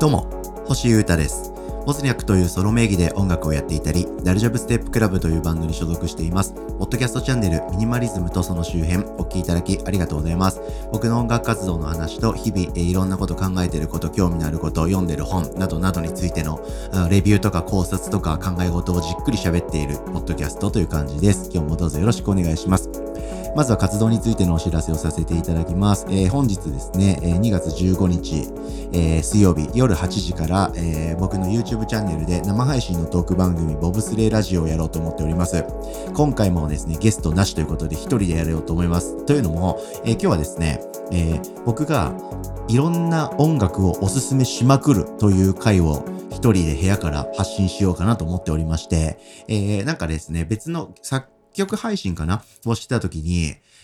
どうも、星優太です。Wozniakというソロ名義で音楽をやっていたり、Dalljub Step Clubというバンドに所属しています。ポッドキャストチャンネル、ミニマリズムとその周辺、お聞きいただきありがとうございます。僕の音楽活動の話と、日々いろんなこと考えていること、興味のあること、読んでる本などなどについてのレビューとか考察とか考え事をじっくり喋っているポッドキャストという感じです。今日もどうぞよろしくお願いします。まずは活動についてのお知らせをさせていただきます。本日ですね、2月15日、水曜日夜8時から、僕の YouTube チャンネルで生配信のトーク番組ボブスレーラジオをやろうと思っております。今回もですね、ゲストなしということで一人でやろうと思います。というのも、今日はですね、僕がいろんな音楽をおすすめしまくるという回を一人で部屋から発信しようかなと思っておりまして、なんかですね、別の作曲配信かなをしてた時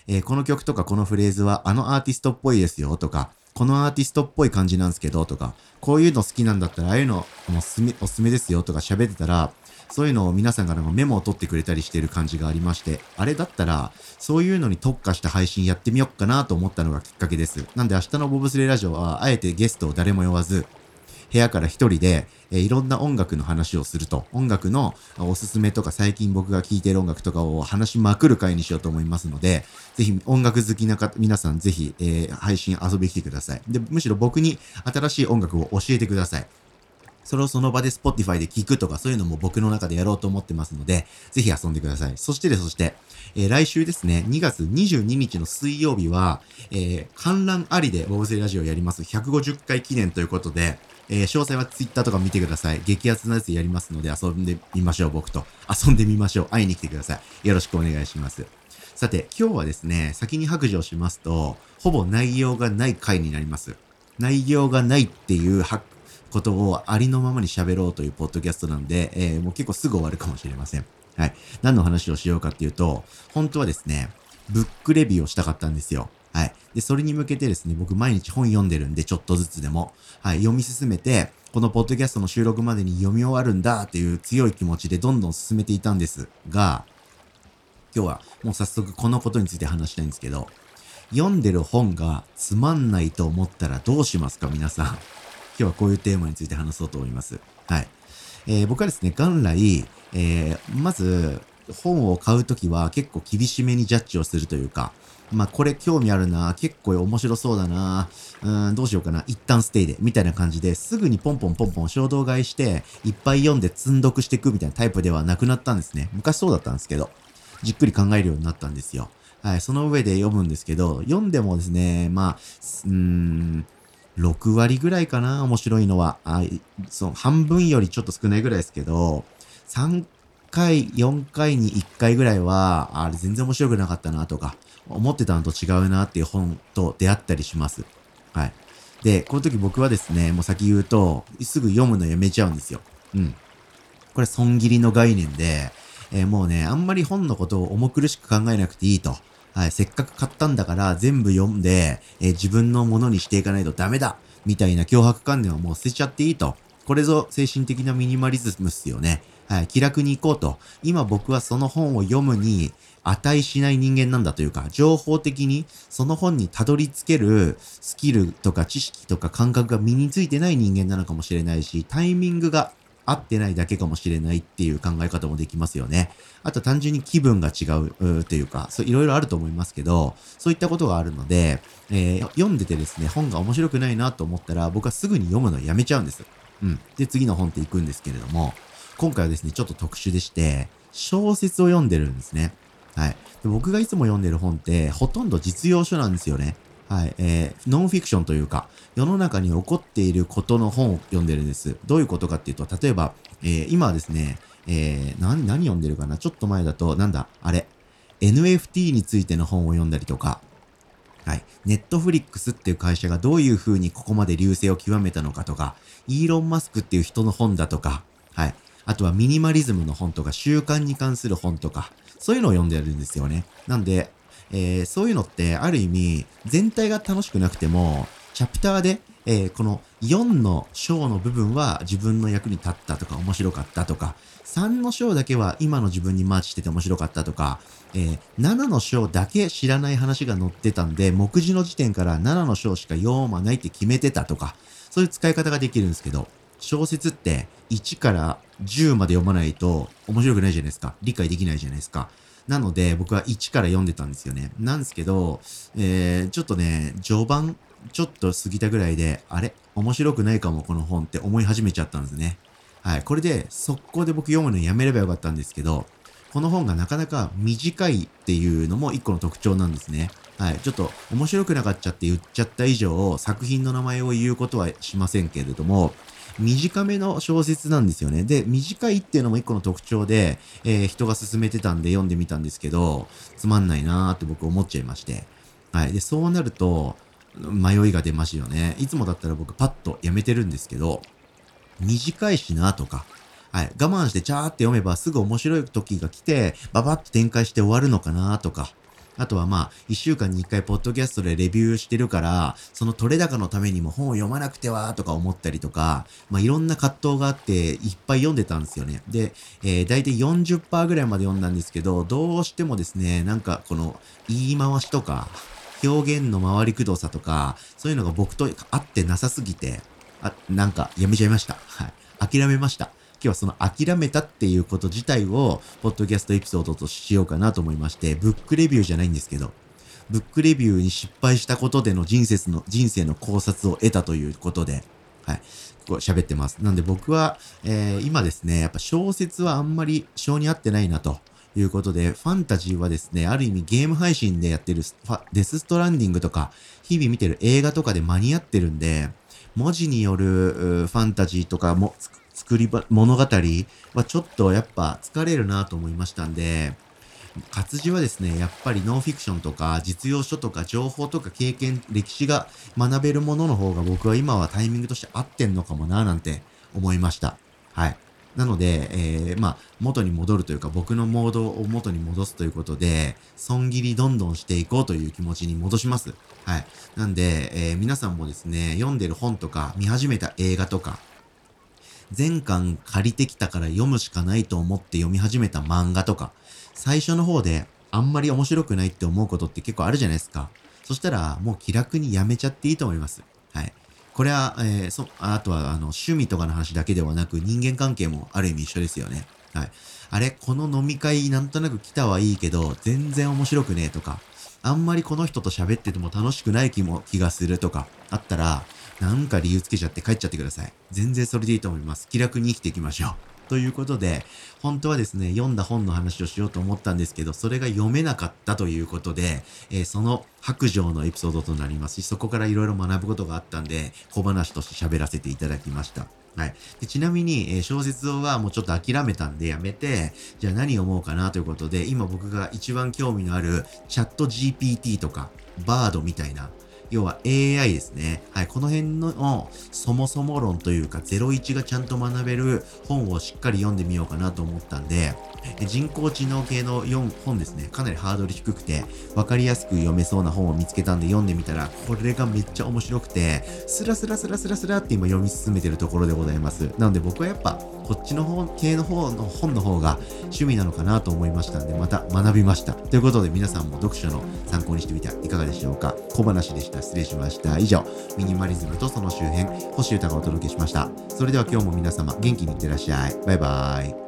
に、この曲とかこのフレーズはあのアーティストっぽいですよとか、このアーティストっぽい感じなんですけどとか、こういうの好きなんだったらああいうのおすすめですよとか喋ってたら、そういうのを皆さんがなんかメモを取ってくれたりしてる感じがありまして、あれだったらそういうのに特化した配信やってみようかなと思ったのがきっかけです。なんで明日のボブスレーラジオはあえてゲストを誰も呼ばず、部屋から一人で、いろんな音楽の話をすると、音楽のおすすめとか最近僕が聴いてる音楽とかを話しまくる回にしようと思いますので、ぜひ音楽好きな方、皆さんぜひ、配信遊びに来てください。で、むしろ僕に新しい音楽を教えてください。それをその場で Spotify で聴くとか、そういうのも僕の中でやろうと思ってますので、ぜひ遊んでください。そして、来週ですね、2月22日の水曜日は、観覧ありでボブスレーラジオやります。150回記念ということで、詳細は Twitter とか見てください。激アツなやつやりますので遊んでみましょう。会いに来てください。よろしくお願いします。さて、今日はですね、先に白状しますと、ほぼ内容がない回になります。内容がないっていうことをありのままに喋ろうというポッドキャストなんで、もう結構すぐ終わるかもしれません。はい。何の話をしようかっていうと、本当はですね、ブックレビューをしたかったんですよ。はい。で、それに向けてですね、僕毎日本読んでるんで、ちょっとずつでも、はい、読み進めて、このポッドキャストの収録までに読み終わるんだっていう強い気持ちでどんどん進めていたんですが、今日はもう早速このことについて話したいんですけど、読んでる本がつまんないと思ったらどうしますか、皆さん。今日はこういうテーマについて話そうと思います。はい。僕はですね、元来、まず、本を買うときは結構厳しめにジャッジをするというか、まあこれ興味あるな、結構面白そうだな、どうしようかな、一旦ステイでみたいな感じで、すぐにポンポン衝動買いしていっぱい読んで積読していくみたいなタイプではなくなったんですね。昔そうだったんですけど、じっくり考えるようになったんですよ。はい、その上で読むんですけど、読んでもですね、まあ6割ぐらいかな、面白いのは。そう、半分よりちょっと少ないぐらいですけど、3回、4回に1回ぐらいは、あれ全然面白くなかったなとか、思ってたのと違うなっていう本と出会ったりします。はい。で、この時僕はですね、もう先言うと、すぐ読むのやめちゃうんですよ。うん。これ損切りの概念で、もうね、あんまり本のことを重苦しく考えなくていいと。はい。せっかく買ったんだから全部読んで、自分のものにしていかないとダメだみたいな脅迫観念はもう捨てちゃっていいと。これぞ精神的なミニマリズムっすよね。はい、気楽に行こうと。今僕はその本を読むに値しない人間なんだというか、情報的にその本にたどり着けるスキルとか知識とか感覚が身についてない人間なのかもしれないし、タイミングが合ってないだけかもしれないっていう考え方もできますよね。あと単純に気分が違うというか、いろいろあると思いますけど、そういったことがあるので、読んでてですね、本が面白くないなと思ったら、僕はすぐに読むのをやめちゃうんです。うん。で、次の本って行くんですけれども、今回はですね、ちょっと特殊でして、小説を読んでるんですね。はい。で、僕がいつも読んでる本って、ほとんど実用書なんですよね。はい。ノンフィクションというか、世の中に起こっていることの本を読んでるんです。どういうことかっていうと、例えば、今はですね、何読んでるかな？ちょっと前だと、NFT についての本を読んだりとか、はい。ネットフリックスっていう会社がどういう風にここまで隆盛を極めたのかとか、イーロン・マスクっていう人の本だとか、はい。あとはミニマリズムの本とか習慣に関する本とか、そういうのを読んでるんですよね。なんで、そういうのってある意味全体が楽しくなくても、チャプターでこの4の章の部分は自分の役に立ったとか面白かったとか、3の章だけは今の自分にマッチしてて面白かったとか、7の章だけ知らない話が載ってたんで、目次の時点から7の章しか読まないって決めてたとか、そういう使い方ができるんですけど、小説って1から10まで読まないと面白くないじゃないですか。理解できないじゃないですか。なので僕は1から読んでたんですよね。なんですけど、ちょっとね、序盤ちょっと過ぎたぐらいで、あれ面白くないかもこの本って思い始めちゃったんですね。はい。これで速攻で僕読むのやめればよかったんですけど、この本がなかなか短いっていうのも一個の特徴なんですね。はい。ちょっと面白くなかったって言っちゃった以上、作品の名前を言うことはしませんけれども、短めの小説なんですよね。で、短いっていうのも一個の特徴で、人が勧めてたんで読んでみたんですけど、つまんないなーって僕思っちゃいまして。はい。で、そうなると、迷いが出ますよね。いつもだったら僕パッとやめてるんですけど、短いしなとか、はい。我慢してちゃーって読めばすぐ面白い時が来て、ババッと展開して終わるのかなとか、あとはまあ、1週間に1回ポッドキャストでレビューしてるから、その取れ高のためにも本を読まなくてはとか思ったりとか、まあいろんな葛藤があっていっぱい読んでたんですよね。で、大体 40% ぐらいまで読んだんですけど、どうしてもですね、なんかこの言い回しとか、表現の回りくどさとか、そういうのが僕と合ってなさすぎて、なんかやめちゃいました。はい。諦めました。今日はその諦めたっていうこと自体を、ポッドキャストエピソードとしようかなと思いまして、ブックレビューじゃないんですけど、ブックレビューに失敗したことでの人生の考察を得たということで、はい。ここ喋ってます。なんで僕は、今ですね、やっぱ小説はあんまり性に合ってないなと。いうことで、ファンタジーはですね、ある意味ゲーム配信でやってるデスストランディングとか、日々見てる映画とかで間に合ってるんで、文字によるファンタジーとかも物語はちょっとやっぱ疲れるなと思いましたんで、活字はですね、やっぱりノンフィクションとか実用書とか情報とか経験、歴史が学べるものの方が僕は今はタイミングとして合ってんのかもななんて思いました。はい。なので、まあ、元に戻るというか、僕のモードを元に戻すということで、損切りどんどんしていこうという気持ちに戻します。はい。なんで、皆さんもですね、読んでる本とか、見始めた映画とか、前巻借りてきたから読むしかないと思って読み始めた漫画とか、最初の方であんまり面白くないって思うことって結構あるじゃないですか。そしたら、もう気楽にやめちゃっていいと思います。はい。これは、あとは、趣味とかの話だけではなく、人間関係もある意味一緒ですよね。はい。あれ、この飲み会なんとなく来たはいいけど、全然面白くねえとか、あんまりこの人と喋ってても楽しくない気がするとか、あったら、なんか理由つけちゃって帰っちゃってください。全然それでいいと思います。気楽に生きていきましょう。ということで、本当はですね、読んだ本の話をしようと思ったんですけど、それが読めなかったということで、その白状のエピソードとなりますし、そこからいろいろ学ぶことがあったんで、小話として喋らせていただきました。はい。でちなみに、小説はもうちょっと諦めたんでやめて、じゃあ何読もうかなということで、今僕が一番興味のあるチャット GPT とか、バードみたいな、要は AI ですね。はい。この辺のそもそも論というか、01がちゃんと学べる本をしっかり読んでみようかなと思ったんで、人工知能系の本ですね。かなりハードル低くて、わかりやすく読めそうな本を見つけたんで読んでみたら、これがめっちゃ面白くて、スラスラスラスラスラって今読み進めてるところでございます。なので僕はやっぱ、こっちの本の方が趣味なのかなと思いましたんで、また学びました。ということで皆さんも読書の参考にしてみてはいかがでしょうか。小話でした。失礼しました。以上、ミニマリズムとその周辺、星歌がお届けしました。それでは今日も皆様、元気にいってらっしゃい。バイバイ。